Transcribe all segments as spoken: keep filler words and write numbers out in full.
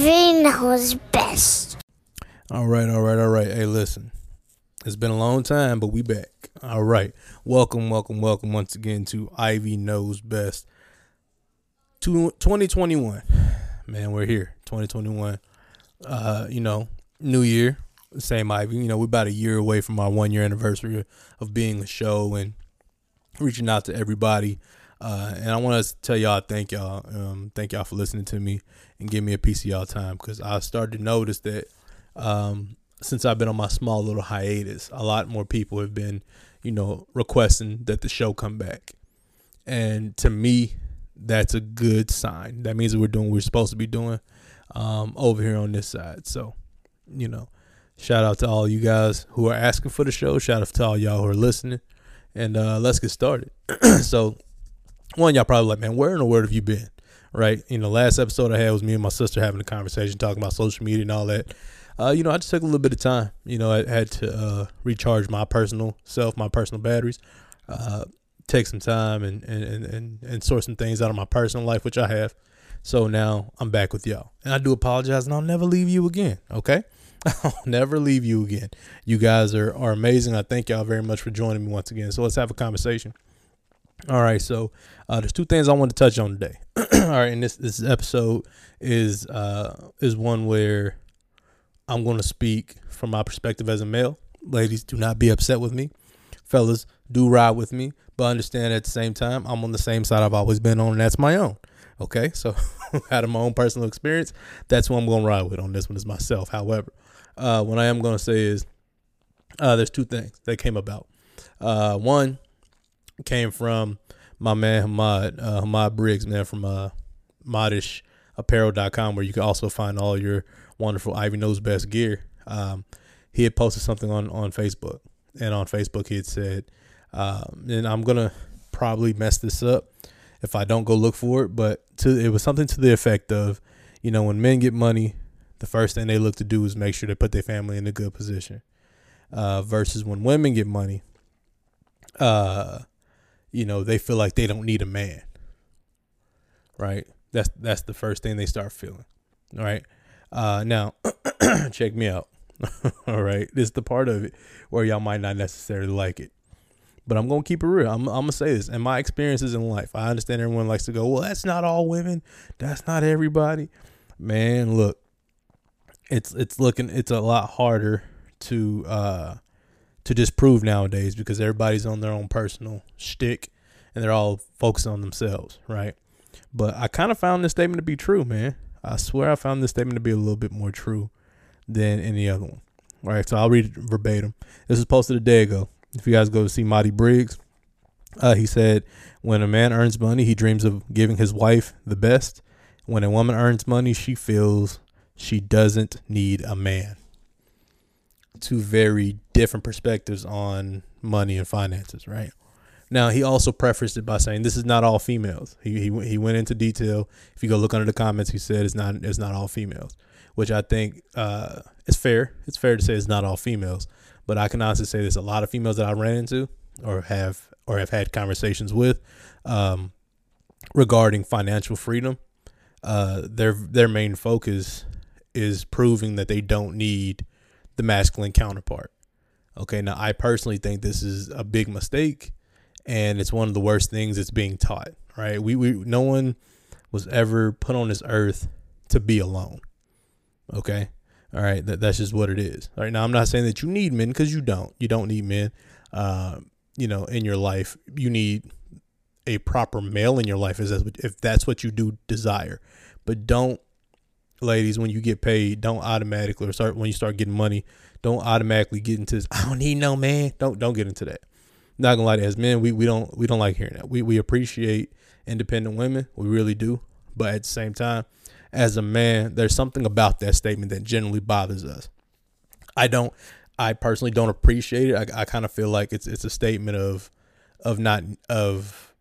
Ivy Knows Best. All right, all right, all right. Hey, listen. It's been a long time, but we back. All right. Welcome, welcome, welcome once again to Ivy Knows Best. To twenty twenty-one. Man, we're here. twenty twenty-one. Uh, you know, new year. Same Ivy. You know, we're about a year away from our one year anniversary of being a show and reaching out to everybody. Uh, and I want to tell y'all, thank y'all. Um, thank y'all for listening to me and give me a piece of y'all time, because I started to notice that um, since I've been on my small little hiatus, a lot more people have been, you know, requesting that the show come back. And to me, that's a good sign. That means that we're doing what we're supposed to be doing um, over here on this side. So, you know, shout out to all you guys who are asking for the show. Shout out to all y'all who are listening. And uh, let's get started. So, one, y'all probably like, man, where in the world have you been? Right? You know, last episode I had was me and my sister having a conversation, talking about social media and all that. Uh, you know, I just took a little bit of time. You know, I had to uh, recharge my personal self, my personal batteries, uh, take some time and, and, and, and sort some things out of my personal life, which I have. So now I'm back with y'all. And I do apologize, and I'll never leave you again. Okay? I'll never leave you again. You guys are, are amazing. I thank y'all very much for joining me once again. So let's have a conversation. All right, so uh, there's two things I want to touch on today. All right, and this this episode is uh, is one where I'm going to speak from my perspective as a male. Ladies, do not be upset with me. Fellas, do ride with me, but understand at the same time I'm on the same side I've always been on, and that's my own. Okay, so out of my own personal experience, that's what I'm going to ride with on this one, is myself. However, uh, what I am going to say is uh, there's two things that came about. Uh, one. Came from my man Hamad, uh, Hamad Briggs, man, from uh, modish apparel dot com, where you can also find all your wonderful Ivy Knows Best gear. Um, he had posted something on, on Facebook, and on Facebook he had said, um, and I'm going to probably mess this up if I don't go look for it, but to, it was something to the effect of, you know, when men get money, the first thing they look to do is make sure they put their family in a good position, uh, versus when women get money, uh, you know, they feel like they don't need a man, right? That's that's the first thing they start feeling, all right? Uh, now, check me out, all right? This is the part of it where y'all might not necessarily like it, but I'm going to keep it real. I'm, I'm going to say this, and my experiences in life, I understand everyone likes to go, well, that's not all women. That's not everybody. Man, look, it's it's looking, it's a lot harder to, uh, to disprove nowadays, because everybody's on their own personal shtick and they're all focused on themselves, right? But I kind of found this statement to be true, man. I swear I found this statement to be a little bit more true than any other one. All right, so I'll read it verbatim. This was posted a day ago. If you guys go to see Marty Briggs, uh, he said, when a man earns money, he dreams of giving his wife the best. When a woman earns money, she feels she doesn't need a man. Two very different perspectives on money and finances, right? Now, he also prefaced it by saying this is not all females. He he he went into detail. If you go look under the comments, he said it's not it's not all females, which I think uh, is fair. It's fair to say it's not all females, but I can honestly say there's a lot of females that I ran into or have or have had conversations with um, regarding financial freedom. Uh, their their main focus is proving that they don't need the masculine counterpart. Okay, now I personally think this is a big mistake, and it's one of the worst things that's being taught, right? We we no one was ever put on this earth to be alone. Okay, all right, that that's just what it is. All right, now I'm not saying that you need men, because you don't. You don't need men. Uh, you know, in your life, you need a proper male in your life, is if that's what you do desire, but don't. Ladies, when you get paid, don't automatically or start when you start getting money, don't automatically get into this, I don't need no man. Don't don't get into that. Not gonna lie to you, as men, we, we don't we don't like hearing that. We we appreciate independent women, we really do. But at the same time, as a man, there's something about that statement that generally bothers us. I don't I personally don't appreciate it. I I kind of feel like it's it's a statement of of not of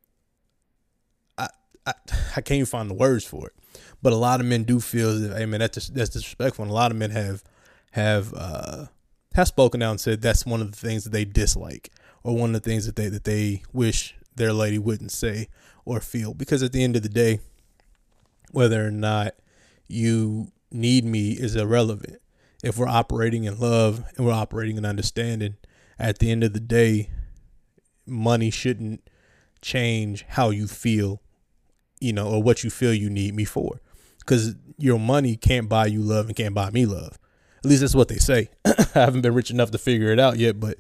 I I, I can't even find the words for it. But a lot of men do feel that, hey man, that's that's disrespectful. And a lot of men have have uh, have spoken out and said that's one of the things that they dislike, or one of the things that they that they wish their lady wouldn't say or feel. Because at the end of the day, whether or not you need me is irrelevant. If we're operating in love and we're operating in understanding, at the end of the day, money shouldn't change how you feel, you know, or what you feel you need me for, because your money can't buy you love and can't buy me love. At least that's what they say. I haven't been rich enough to figure it out yet, but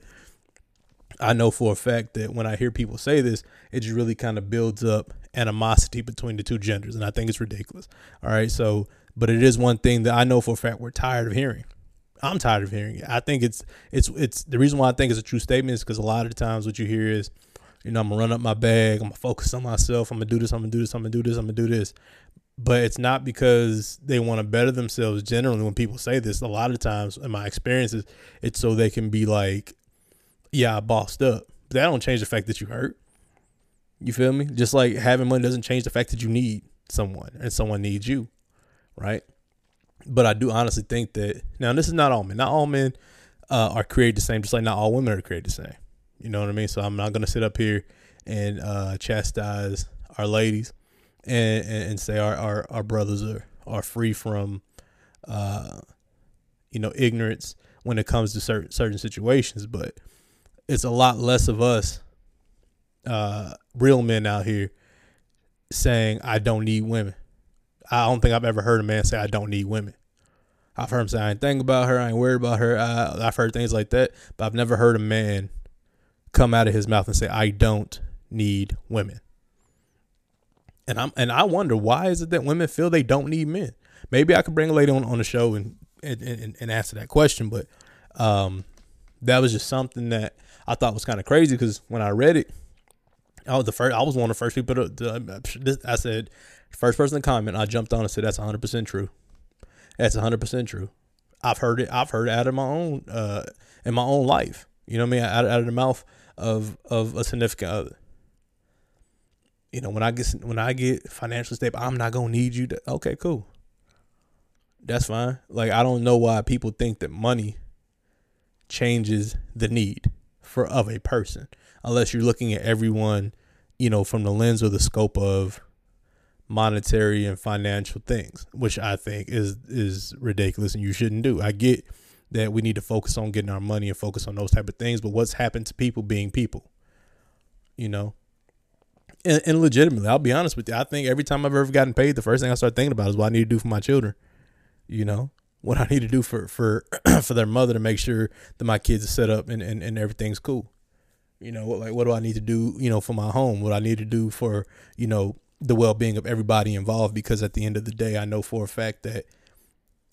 I know for a fact that when I hear people say this, it just really kind of builds up animosity between the two genders. And I think it's ridiculous. All right. So, but it is one thing that I know for a fact we're tired of hearing. I'm tired of hearing it. I think it's, it's, it's the reason why I think it's a true statement is because a lot of the times what you hear is, you know, I'm gonna run up my bag. I'm gonna focus on myself. I'm gonna do this. I'm gonna do this. I'm gonna do this. I'm gonna do this. But it's not because they want to better themselves. Generally, when people say this, a lot of times in my experiences, it's so they can be like, yeah, I bossed up. But that don't change the fact that you hurt. You feel me? Just like having money doesn't change the fact that you need someone and someone needs you. Right. But I do honestly think that, now this is not all men. Not all men uh, are created the same, just like not all women are created the same. You know what I mean? So I'm not going to sit up here and uh, chastise our ladies and, and, and say our, our, our brothers are, are free from, uh, you know, ignorance when it comes to certain, certain situations. But it's a lot less of us, uh, real men out here saying, I don't need women. I don't think I've ever heard a man say, I don't need women. I've heard him say, I ain't thinking about her. I ain't worried about her. I, I've heard things like that, but I've never heard a man come out of his mouth and say, I don't need women. And I'm, and I wonder, why is it that women feel they don't need men? Maybe I could bring a lady on, on the show and, and, and, and answer that question. But, um, that was just something that I thought was kind of crazy. Because when I read it, I was the first, I was one of the first people to, to I said, first person to comment, I jumped on and said, that's one hundred percent true. That's one hundred percent true. I've heard it. I've heard it out of my own, uh, in my own life. You know what I mean? Out, out of the mouth of, of a significant other. You know, when I get, when I get financially stable, I'm not going to need you. To, okay, cool. That's fine. Like, I don't know why people think that money changes the need for of a person, unless you're looking at everyone, you know, from the lens or the scope of monetary and financial things, which I think is, is ridiculous and you shouldn't do. I get that we need to focus on getting our money and focus on those type of things, but what's happened to people being people, you know, and, and legitimately, I'll be honest with you. I think every time I've ever gotten paid, the first thing I start thinking about is what I need to do for my children, you know, what I need to do for, for, for their mother to make sure that my kids are set up and, and, and everything's cool. You know, like, what do I need to do, you know, for my home? What I need to do for, you know, the well-being of everybody involved? Because at the end of the day, I know for a fact that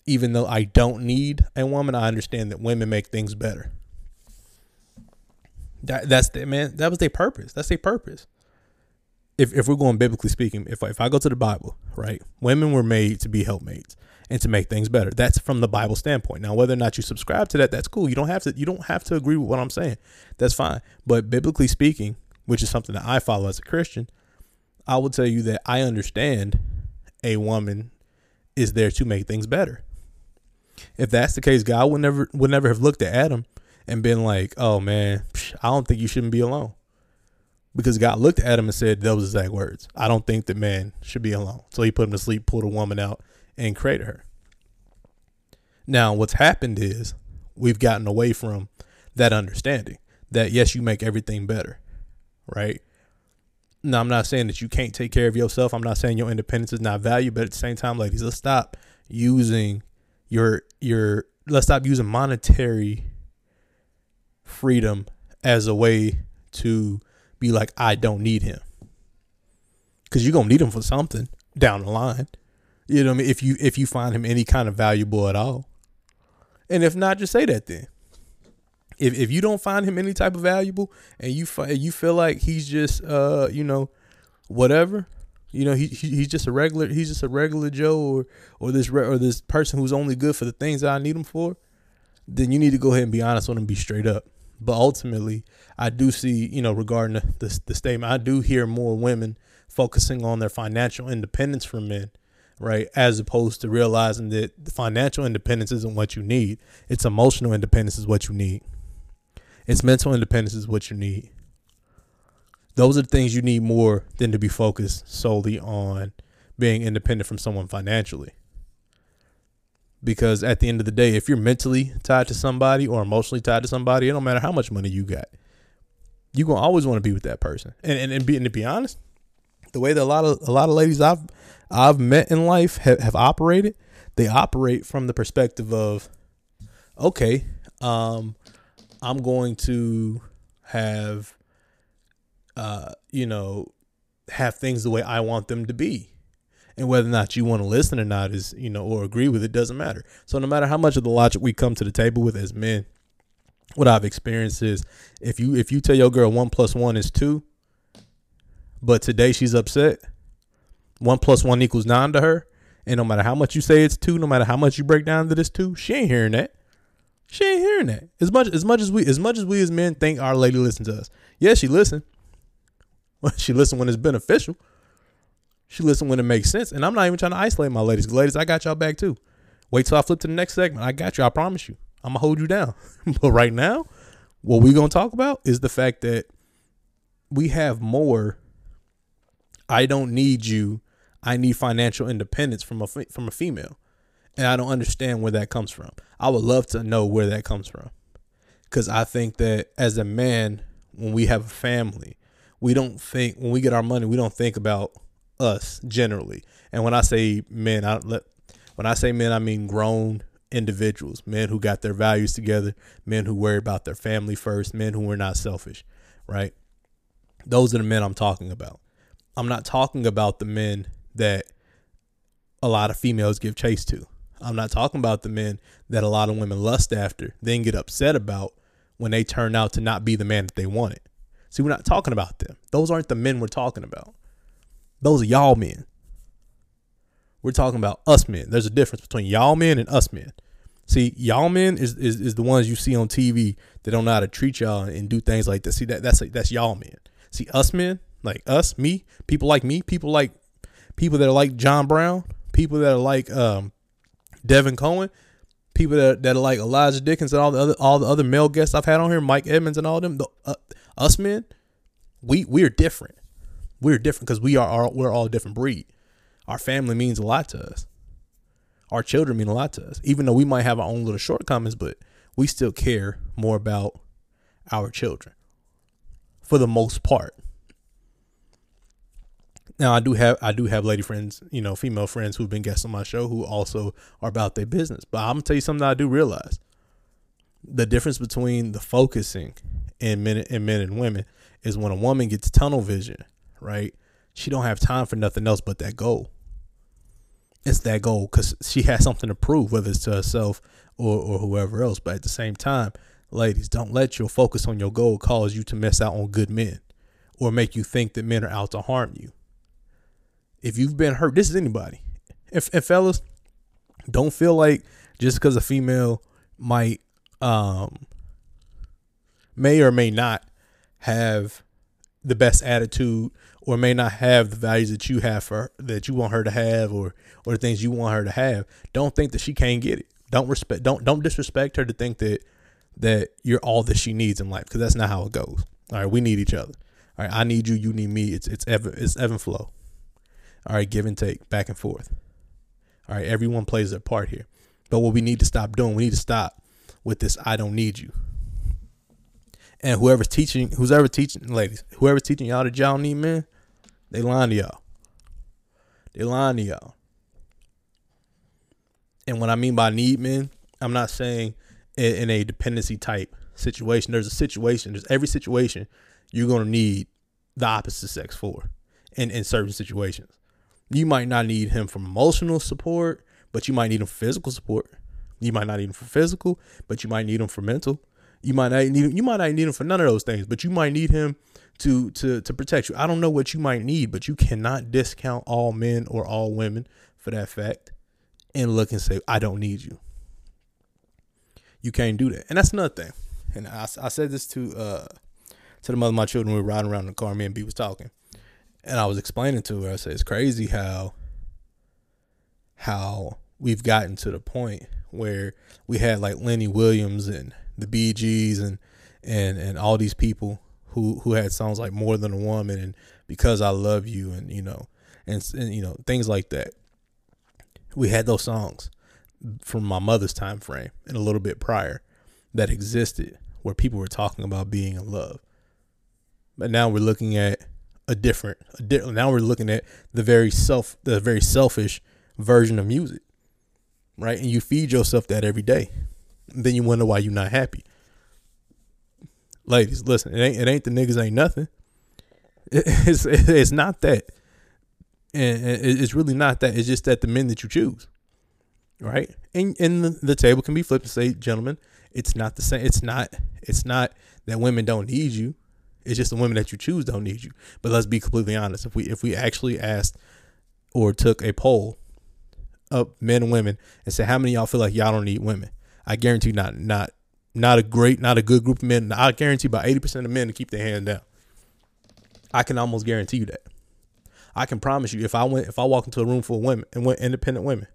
even though I don't need a woman, I understand that women make things better. That that's the, man, that was their purpose. That's their purpose. If, if we're going biblically speaking, if I, if I go to the Bible, right, women were made to be helpmates and to make things better. That's from the Bible standpoint. Now, whether or not you subscribe to that, that's cool. You don't have to, you don't have to agree with what I'm saying. That's fine. But biblically speaking, which is something that I follow as a Christian, I will tell you that I understand a woman is there to make things better. If that's the case, God would never, would never have looked at Adam and been like, oh man, I don't think you shouldn't be alone. Because God looked at Adam and said those exact words. I don't think that man should be alone. So he put him to sleep, pulled a woman out, and created her. Now, what's happened is we've gotten away from that understanding that, yes, you make everything better, right? Now, I'm not saying that you can't take care of yourself. I'm not saying your independence is not valued. But at the same time, ladies, let's stop using your your let's stop using monetary freedom as a way to be like, I don't need him, because you're going to need him for something down the line. You know what I mean? If you, if you find him any kind of valuable at all. And if not, just say that then. If, if you don't find him any type of valuable and you fi- you feel like he's just, uh, you know, whatever, you know, he, he he's just a regular, he's just a regular Joe or, or this, re- or this person who's only good for the things that I need him for, then you need to go ahead and be honest with him, be straight up. But ultimately, I do see, you know, regarding the, the, the statement, I do hear more women focusing on their financial independence from men, right? As opposed to realizing that financial independence isn't what you need. It's emotional independence is what you need. It's mental independence is what you need. Those are the things you need more than to be focused solely on being independent from someone financially. Because at the end of the day, if you're mentally tied to somebody or emotionally tied to somebody, it don't matter how much money you got, you're going to always want to be with that person. And, and, and, be, and to be honest, the way that a lot of a lot of ladies I've I've met in life have, have operated, they operate from the perspective of, okay, um, I'm going to have, uh, you know, have things the way I want them to be. And whether or not you want to listen or not is, you know, or agree with it doesn't matter. So no matter how much of the logic we come to the table with as men, what I've experienced is if you if you tell your girl one plus one is two, but today she's upset, one plus one equals nine to her. And no matter how much you say it's two, no matter how much you break down that it's two, she ain't hearing that. She ain't hearing that. As much as much as we as much as we as men think our lady listens to us. Yeah, she listen. Well, she listen when it's beneficial. She listen when it makes sense. And I'm not even trying to isolate my ladies. Ladies, I got y'all back too. Wait till I flip to the next segment. I got you. I promise you. I'm going to hold you down. But right now, what we're going to talk about is the fact that we have more. I don't need you. I need financial independence from a from a female. And I don't understand where that comes from. I would love to know where that comes from. Because I think that as a man, when we have a family, we don't think when we get our money, we don't think about us generally. And when I say men, I let when I say men, I mean grown individuals, men who got their values together, men who worry about their family first, men who are not selfish. Right. Those are the men I'm talking about. I'm not talking about the men that a lot of females give chase to. I'm not talking about the men that a lot of women lust after, then get upset about when they turn out to not be the man that they wanted. See, we're not talking about them. Those aren't the men we're talking about. Those are y'all men. We're talking about us men. There's a difference between y'all men and us men. See, y'all men is, is, is the ones you see on T V that don't know how to treat y'all and do things like that. See, that that's a, that's y'all men. See, us men, like us, me, people like me, people like people that are like John Brown, people that are like um, Devin Cohen, people that are, that are like Elijah Dickens and all the other all the other male guests I've had on here, Mike Edmonds and all them. The, uh, us men, we we're different. We're different because we are our, we're all a different breed. Our family means a lot to us. Our children mean a lot to us, even though we might have our own little shortcomings, but we still care more about our children for the most part. Now, I do have I do have lady friends, you know, female friends who've been guests on my show who also are about their business. But I'm going to tell you something that I do realize. The difference between the focusing in men and men and women is when a woman gets tunnel vision. Right. She don't have time for nothing else but that goal. It's that goal because she has something to prove, whether it's to herself or, or whoever else. But at the same time, ladies, don't let your focus on your goal cause you to miss out on good men or make you think that men are out to harm you. If you've been hurt, this is anybody. If, if fellas, don't feel like just because a female might um, may or may not have the best attitude or may not have the values that you have for her, that you want her to have or or the things you want her to have. Don't think that she can't get it. Don't respect. Don't don't disrespect her to think that that you're all that she needs in life, because that's not how it goes. All right. We need each other. All right. I need you. You need me. It's it's ever it's ebb and flow. All right. Give and take, back and forth. All right. Everyone plays their part here. But what we need to stop doing, we need to stop with this I don't need you. And whoever's teaching, who's ever teaching, ladies, whoever's teaching y'all that y'all need men, they lying to y'all. They lying to y'all. And what I mean by need men, I'm not saying in, in a dependency type situation. There's a situation, there's every situation you're going to need the opposite sex for in, in certain situations. You might not need him for emotional support, but you might need him for physical support. You might not need him for physical, but you might need him for mental. You might not need him. You might not need him for none of those things, but you might need him to to to protect you. I don't know what you might need, but you cannot discount all men or all women for that fact and look and say, I don't need you. You can't do that. And that's another thing. And I, I said this to uh, to the mother of my children. We were riding around in the car. Me and B was talking, and I was explaining to her. I said, it's crazy how how we've gotten to the point where we had like Lenny Williams and the B Gs and, and, and all these people who, who had songs like More Than a Woman and Because I Love You. And, you know, and, and, you know, things like that. We had those songs from my mother's time frame and a little bit prior that existed where people were talking about being in love. But now we're looking at a different, a di- now we're looking at the very self, the very selfish version of music, right? And you feed yourself that every day. Then you wonder why you're not happy. Ladies, listen, it ain't, it ain't the niggas ain't nothing. It, it's, it, it's not that. And it, it's really not that. It's just that the men that you choose, right? And, and the, the table can be flipped and say, gentlemen, it's not the same. It's not, it's not that women don't need you. It's just the women that you choose don't need you. But let's be completely honest. If we if we actually asked or took a poll of men and women and said, how many of y'all feel like y'all don't need women? I guarantee not not not a great, not a good group of men. I guarantee about eighty percent of men to keep their hand down. I can almost guarantee you that. I can promise you if I went if I walk into a room full of women and went independent women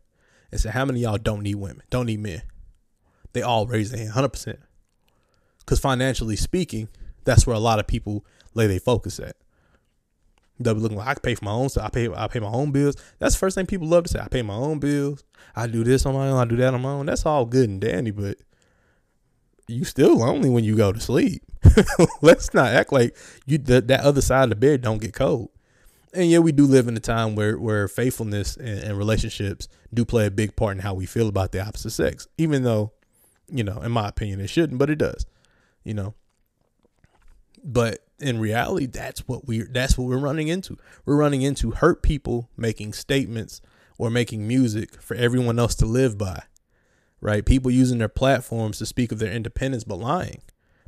and said, how many of y'all don't need women, don't need men? They all raise their hand one hundred percent. Because financially speaking, that's where a lot of people lay their focus at. They'll be looking like, I can pay for my own stuff. I pay, I pay my own bills. That's the first thing people love to say. I pay my own bills. I do this on my own. I do that on my own. That's all good and dandy, but you still lonely when you go to sleep. Let's not act like you that, that other side of the bed don't get cold. And yeah, we do live in a time where, where faithfulness and, and relationships do play a big part in how we feel about the opposite sex, even though, you know, in my opinion, it shouldn't, but it does, you know. But in reality, that's what we're that's what we're running into. We're running into hurt people making statements or making music for everyone else to live by. Right. People using their platforms to speak of their independence, but lying.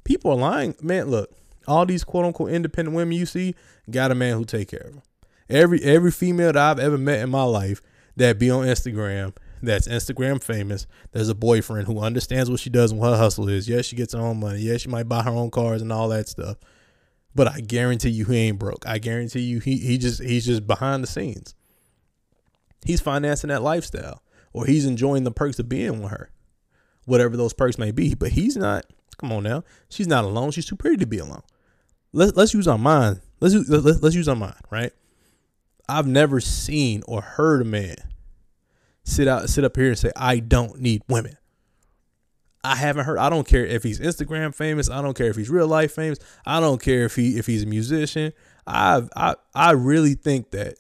People are lying. Man, look, all these quote unquote independent women you see got a man who take care of them. Every every female that I've ever met in my life that be on Instagram, that's Instagram famous, there's a boyfriend who understands what she does and what her hustle is. Yes, she gets her own money. Yes, she might buy her own cars and all that stuff. But I guarantee you he ain't broke. I guarantee you he he just he's just behind the scenes. He's financing that lifestyle, or he's enjoying the perks of being with her, whatever those perks may be. But he's not. Come on now. She's not alone. She's too pretty to be alone. Let's let's use our mind. Let's use, let's, let's use our mind. Right. I've never seen or heard a man sit out, sit up here and say, I don't need women. I haven't heard. I don't care if he's Instagram famous. I don't care if he's real life famous. I don't care if he if he's a musician. I I I really think that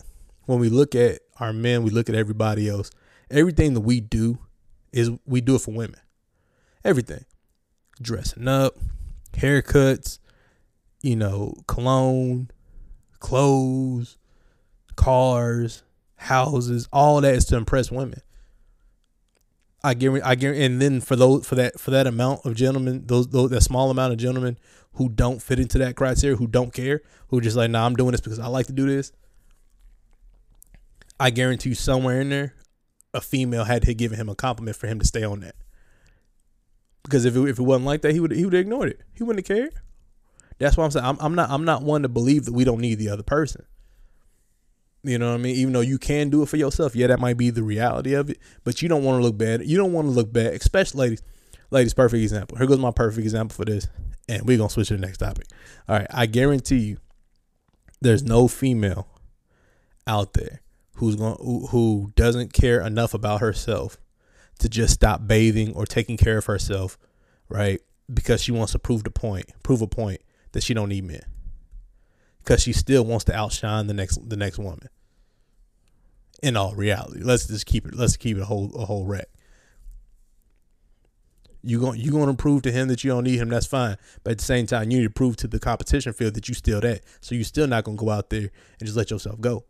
when we look at our men, we look at everybody else. Everything that we do is we do it for women. Everything, dressing up, haircuts, you know, cologne, clothes, cars, houses, all that is to impress women. I guarantee, I guarantee, and then for those, for that, for that amount of gentlemen, those, those, that small amount of gentlemen who don't fit into that criteria, who don't care, who just like, nah, I'm doing this because I like to do this. I guarantee you somewhere in there, a female had to give him a compliment for him to stay on that. Because if it, if it wasn't like that, he would, he would have ignored it. He wouldn't have cared. That's why I'm saying I'm, I'm not, I'm not one to believe that we don't need the other person. You know what I mean? Even though you can do it for yourself. Yeah, that might be the reality of it, but you don't want to look bad. You don't want to look bad, especially ladies. Ladies, perfect example. Here goes my perfect example for this. And we're going to switch to the next topic. All right. I guarantee you there's no female out there who's going who, who doesn't care enough about herself to just stop bathing or taking care of herself, right? Because she wants to prove the point, prove a point that she don't need men. Because she still wants to outshine the next the next woman. In all reality, let's just keep it. Let's keep it a whole a whole rack. You going you going to prove to him that you don't need him. That's fine. But at the same time, you need to prove to the competition field that you still that. So you're still not going to go out there and just let yourself go.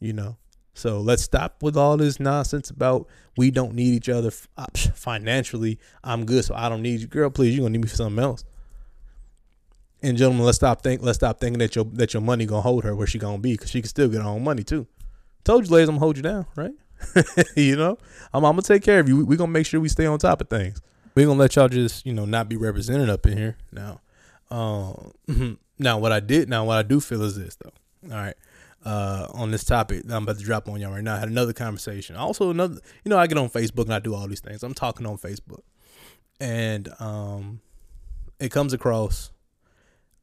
You know. So let's stop with all this nonsense about we don't need each other financially. I'm good, so I don't need you, girl. Please, you're gonna need me for something else. And gentlemen, let's stop think. Let's stop thinking that your that your money gonna hold her where she gonna be, because she can still get her own money too. Told you, ladies, I'm gonna hold you down, right? You know, I'm, I'm gonna take care of you. We, we gonna make sure we stay on top of things. We gonna let y'all just, you know, not be represented up in here now. Um, now what I did, now what I do feel is this though. All right, uh, on this topic that I'm about to drop on y'all right now, I had another conversation. Also another, you know, I get on Facebook and I do all these things. I'm talking on Facebook, and um, it comes across.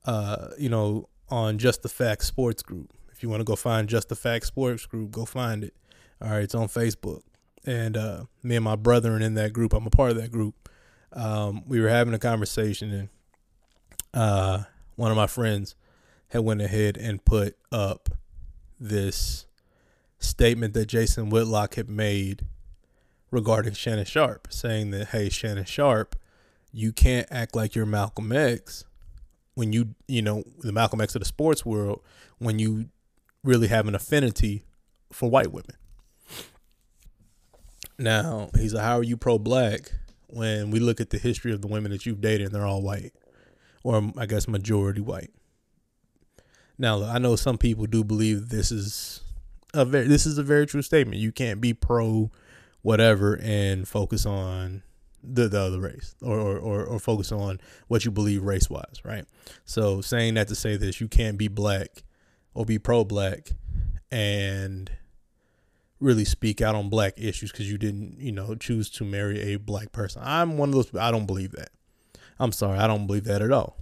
Uh, you know, on Just the Facts Sports Group. If you want to go find Just the Facts Sports Group, go find it. All right, it's on Facebook. and uh, me and my brethren in that group, I'm a part of that group, um, we were having a conversation, and uh, one of my friends had went ahead and put up this statement that Jason Whitlock had made regarding Shannon Sharpe, saying that, hey, Shannon Sharpe, you can't act like you're Malcolm X when you, you know, the Malcolm X of the sports world, when you really have an affinity for white women. Now, he's like, how are you pro-black when we look at the history of the women that you've dated and they're all white, or I guess majority white? Now, I know some people do believe this is a very, this is a very true statement. You can't be pro whatever and focus on the, the other race, or, or, or, or focus on what you believe race wise. Right. So saying that to say this, you can't be black or be pro black and really speak out on black issues because you didn't, you know, choose to marry a black person. I'm one of those. I don't believe that. I'm sorry. I don't believe that at all.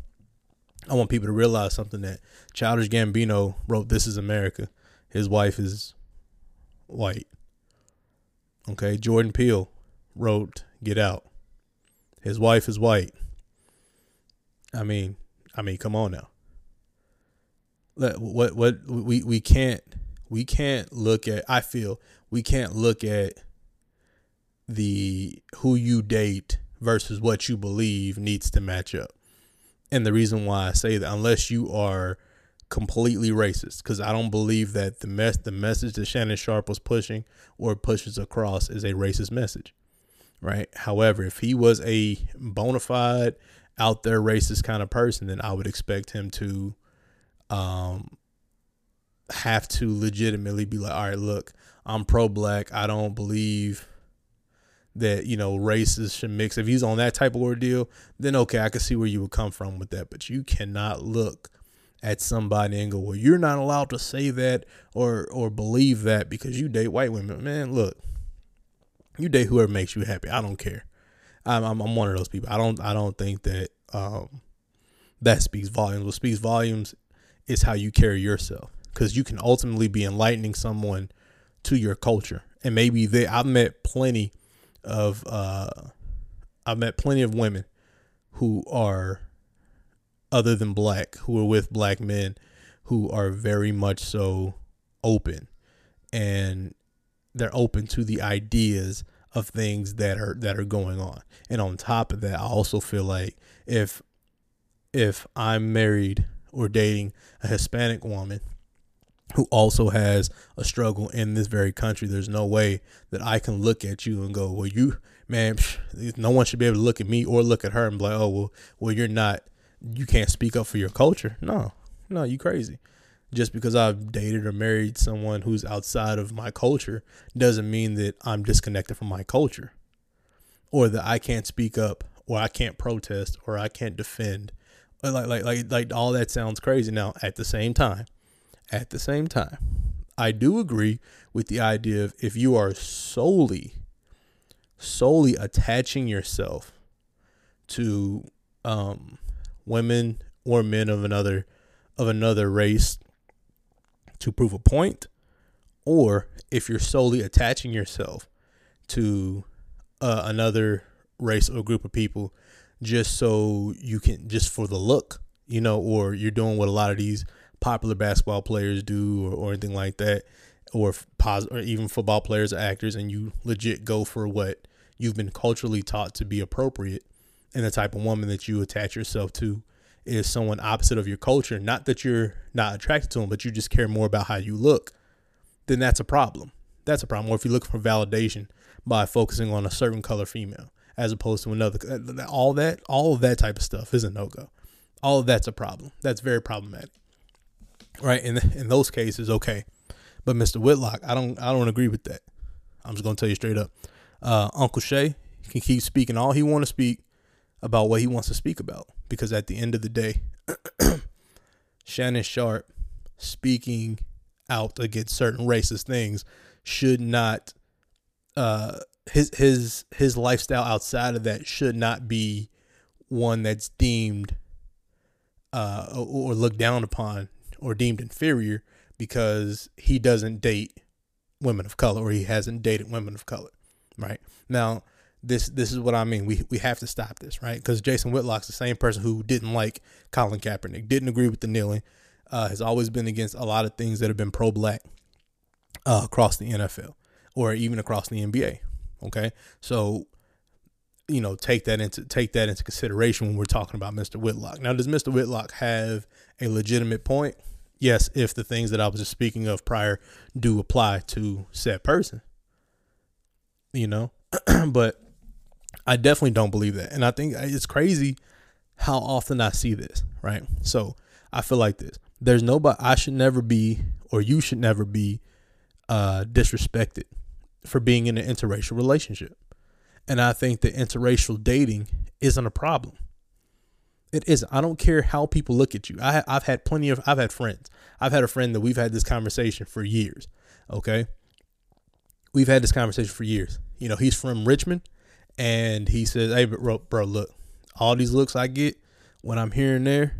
I want people to realize something, that Childish Gambino wrote This Is America. His wife is white. Okay. Jordan Peele wrote Get Out. His wife is white. I mean, I mean, come on now. Let, what, what, we, we can't, we can't look at, I feel we can't look at the, who you date versus what you believe needs to match up. And the reason why I say that, unless you are completely racist, because I don't believe that the mess, the message that Shannon Sharpe was pushing or pushes across is a racist message. Right. However, if he was a bona fide out there racist kind of person, then I would expect him to um, have to legitimately be like, all right, look, I'm pro black. I don't believe that, you know, races should mix. If he's on that type of ordeal, then okay, I can see where you would come from with that. But you cannot look at somebody and go, well, you're not allowed to say that or or believe that because you date white women. Man, look, you date whoever makes you happy. I don't care. I'm I'm, I'm one of those people. I don't I don't think that um that speaks volumes. What speaks volumes is how you carry yourself, because you can ultimately be enlightening someone to your culture. And maybe they I've met plenty of uh I've met plenty of women who are other than black, who are with black men, who are very much so open, and they're open to the ideas of things that are that are going on. And on top of that, I also feel like if if I'm married or dating a Hispanic woman who also has a struggle in this very country, there's no way that I can look at you and go, well, you, man, psh, no one should be able to look at me or look at her and be like, oh, well, well, you're not, you can't speak up for your culture. No, no, you crazy. Just because I've dated or married someone who's outside of my culture doesn't mean that I'm disconnected from my culture, or that I can't speak up, or I can't protest, or I can't defend. Like, like, like, like all that sounds crazy. Now, at the same time, at the same time, I do agree with the idea of, if you are solely, solely attaching yourself to um, women or men of another, of another race to prove a point, or if you're solely attaching yourself to uh, another race or group of people just so you can, just for the look, you know, or you're doing what a lot of these popular basketball players do, or, or anything like that, or, pos- or even football players or actors, and you legit go for what you've been culturally taught to be appropriate. And the type of woman that you attach yourself to is someone opposite of your culture. Not that you're not attracted to them, but you just care more about how you look. Then that's a problem. That's a problem. Or if you're looking for validation by focusing on a certain color female as opposed to another, all that, all of that type of stuff is a no-go. All of that's a problem. That's very problematic. Right. And in, in those cases, okay. But Mister Whitlock, I don't, I don't agree with that. I'm just going to tell you straight up. Uh, Uncle Shay can keep speaking all he want to speak about what he wants to speak about, because at the end of the day, Shannon Sharpe speaking out against certain racist things should not, uh, his, his, his lifestyle outside of that should not be one that's deemed, uh, or looked down upon or deemed inferior because he doesn't date women of color, or he hasn't dated women of color. right? Now, this this is what I mean. We we have to stop this, right? Because Jason Whitlock's the same person who didn't like Colin Kaepernick, didn't agree with the kneeling, uh, has always been against a lot of things that have been pro-black uh, across the N F L or even across the N B A, okay? So, you know, take that into take that into consideration when we're talking about Mister Whitlock. Now, does Mister Whitlock have a legitimate point? Yes, if the things that I was just speaking of prior do apply to said person, you know? But I definitely don't believe that. And I think it's crazy how often I see this, right? So I feel like this. There's nobody, I should never be, or you should never be uh, disrespected for being in an interracial relationship. And I think that interracial dating isn't a problem. It isn't. I don't care how people look at you. I, I've had plenty of, I've had friends. I've had a friend that we've had this conversation for years, okay? We've had this conversation for years. You know, he's from Richmond. And he says, hey, bro, bro, look, all these looks I get when I'm here and there.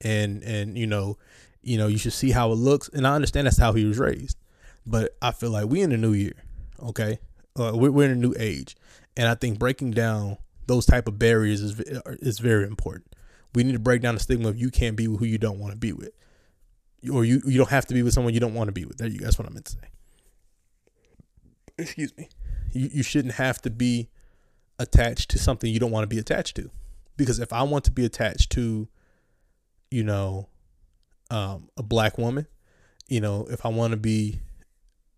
And, and, you know, you know, you should see how it looks. And I understand that's how he was raised. But I feel like we in a new year. OK, uh, we're, we're in a new age. And I think breaking down those type of barriers is is very important. We need to break down the stigma of you can't be with who you don't want to be with, or you, you don't have to be with someone you don't want to be with. There you go. That's what I meant to say. Excuse me. You, you shouldn't have to be attached to something you don't want to be attached to, because if I want to be attached to, you know, um, a black woman, you know, if I want to be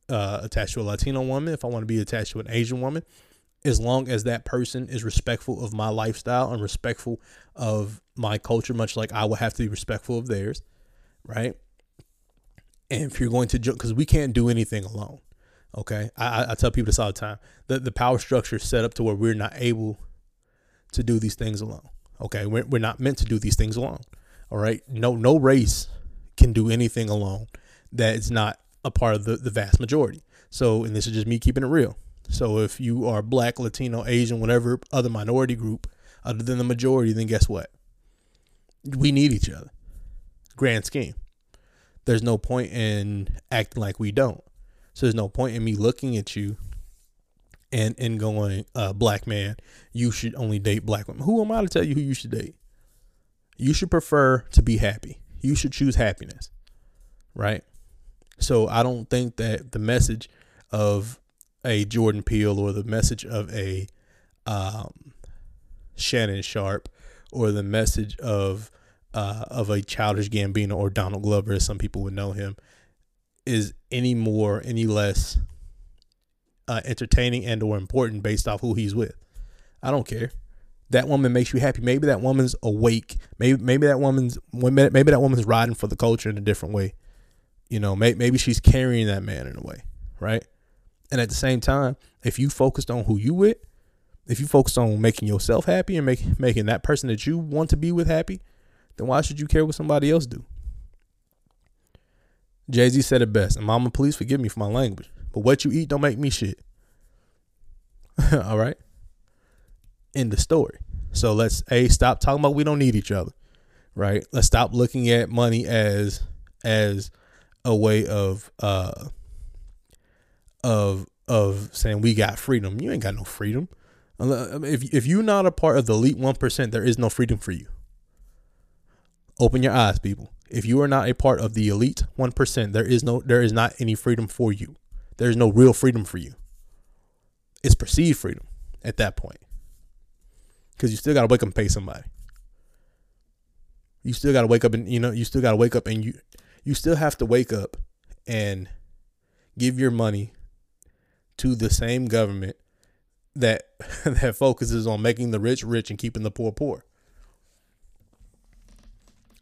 uh, attached to a Latino woman, if I want to be attached to an Asian woman, as long as that person is respectful of my lifestyle and respectful of my culture, much like I would have to be respectful of theirs. Right. And if you're going to, because we can't do anything alone. OK, I, I tell people this all the time, that the power structure is set up to where we're not able to do these things alone. OK, we're, we're not meant to do these things alone. All right. No, no race can do anything alone that is not a part of the, the vast majority. So, and this is just me keeping it real. So if you are black, Latino, Asian, whatever other minority group other than the majority, then guess what? We need each other. Grand scheme. There's no point in acting like we don't. So there's no point in me looking at you and, and going, uh, black man, you should only date black women. Who am I to tell you who you should date? You should prefer to be happy. You should choose happiness. Right. So I don't think that the message of a Jordan Peele or the message of a um, Shannon Sharpe or the message of uh, of a Childish Gambino or Donald Glover, as some people would know him, is any more, any less uh, entertaining and or important based off who he's with. I don't care. That woman makes you happy. Maybe that woman's awake. Maybe maybe that woman's maybe that woman's riding for the culture in a different way. You know, may, maybe she's carrying that man in a way, right? And at the same time, if you focused on who you with, if you focused on making yourself happy and make, making that person that you want to be with happy, then why should you care what somebody else do? Jay-Z said it best, and mama, please forgive me for my language, but what you eat don't make me shit. All right. End of story. So let's a stop talking about we don't need each other, right? Let's stop looking at money as as a way of uh of of saying we got freedom. You ain't got no freedom. If if you're not a part of the elite one percent, there is no freedom for you. Open your eyes, people. If you are not a part of the elite one percent, there is no, there is not any freedom for you. There is no real freedom for you. It's perceived freedom at that point, because you still got to wake up and pay somebody. You still got to wake up and, you know, you still got to wake up and you, you still have to wake up and give your money to the same government that, that focuses on making the rich rich and keeping the poor poor.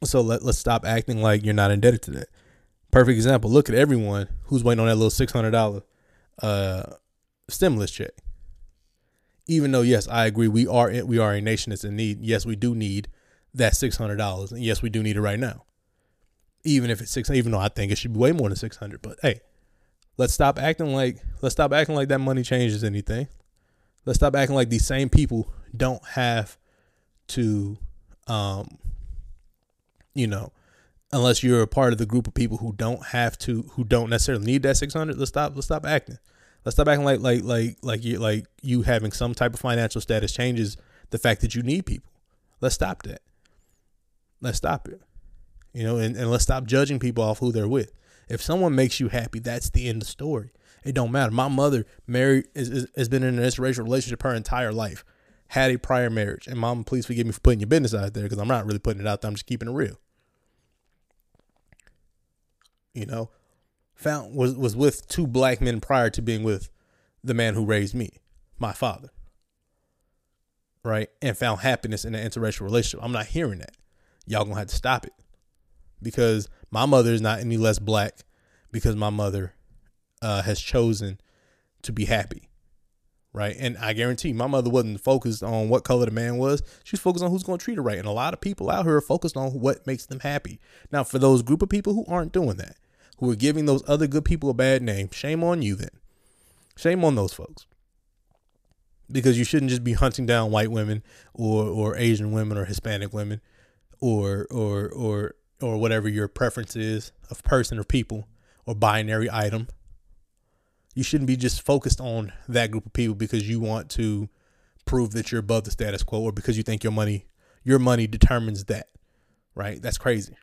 So let, let's stop acting like you're not indebted to that. Perfect example. Look at everyone who's waiting on that little six hundred dollars uh, stimulus check. Even though, yes, I agree, we are we are a nation that's in need. Yes, we do need that six hundred dollars. And yes, we do need it right now. Even if it's six, even though I think it should be way more than six hundred. But hey, let's stop acting like let's stop acting like that money changes anything. Let's stop acting like these same people don't have to. Um, You know, unless you're a part of the group of people who don't have to, who don't necessarily need that six hundred. Let's stop. Let's stop acting. Let's stop acting like like like like you like you having some type of financial status changes the fact that you need people. Let's stop that. Let's stop it. You know, and, and let's stop judging people off who they're with. If someone makes you happy, that's the end of the story. It don't matter. My mother married is, is, has been in an interracial relationship her entire life. Had a prior marriage. And Mama, please forgive me for putting your business out there, because I'm not really putting it out there. I'm just keeping it real. You know, found was, was with two black men prior to being with the man who raised me, my father. Right. And found happiness in an interracial relationship. I'm not hearing that. Y'all gonna have to stop it, because my mother is not any less black because my mother uh, has chosen to be happy. Right. And I guarantee my mother wasn't focused on what color the man was. She's focused on who's going to treat her right. And a lot of people out here are focused on what makes them happy. Now, for those group of people who aren't doing that, who are giving those other good people a bad name, shame on you then. Shame on those folks. Because you shouldn't just be hunting down white women or, or Asian women or Hispanic women or or or or whatever your preference is of person or people or binary item. You shouldn't be just focused on that group of people because you want to prove that you're above the status quo or because you think your money, your money determines that, right? That's crazy.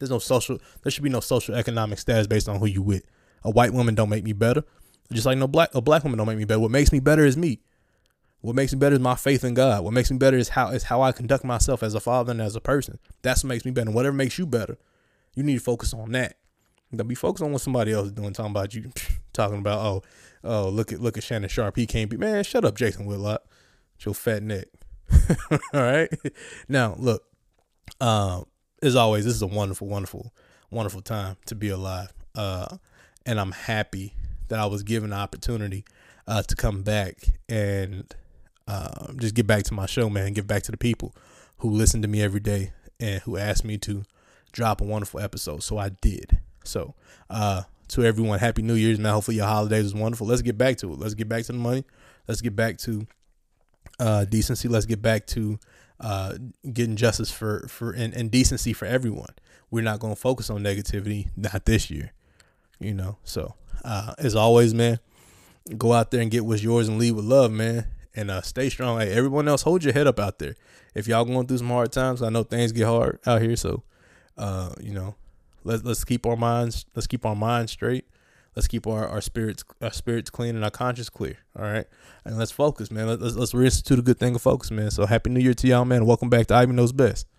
There's no social, there should be no social economic status based on who you with. A white woman don't make me better. Just like no black, a black woman don't make me better. What makes me better is me. What makes me better is my faith in God. What makes me better is how is how I conduct myself as a father and as a person. That's what makes me better. And whatever makes you better, you need to focus on that. Don't be focused on what somebody else is doing, talking about you, talking about, oh, oh, look at look at Shannon Sharpe. He can't be, man, shut up, Jason Whitlock. It's your fat neck. All right. Now, look, um, as always, this is a wonderful, wonderful, wonderful time to be alive. Uh, and I'm happy that I was given the opportunity uh, to come back and uh, just get back to my show, man. Get back to the people who listen to me every day and who asked me to drop a wonderful episode. So I did. So uh, to everyone, Happy New Year's, man. Hopefully your holidays was wonderful. Let's get back to it. Let's get back to the money. Let's get back to uh, decency. Let's get back to uh, getting justice for, for and, and decency for everyone. We're not going to focus on negativity, not this year, you know, so. Uh, as always, man, go out there and get what's yours and lead with love, man. And uh, stay strong. Hey, everyone else, hold your head up out there. If y'all going through some hard times, I know things get hard out here. So, uh, you know, let's let's keep our minds let's keep our minds straight. Let's keep our, our spirits our spirits clean and our conscience clear. All right, and let's focus, man. Let's let's reinstitute a good thing of focus, man. So, happy New Year to y'all, man. Welcome back to Ivy Knows Best.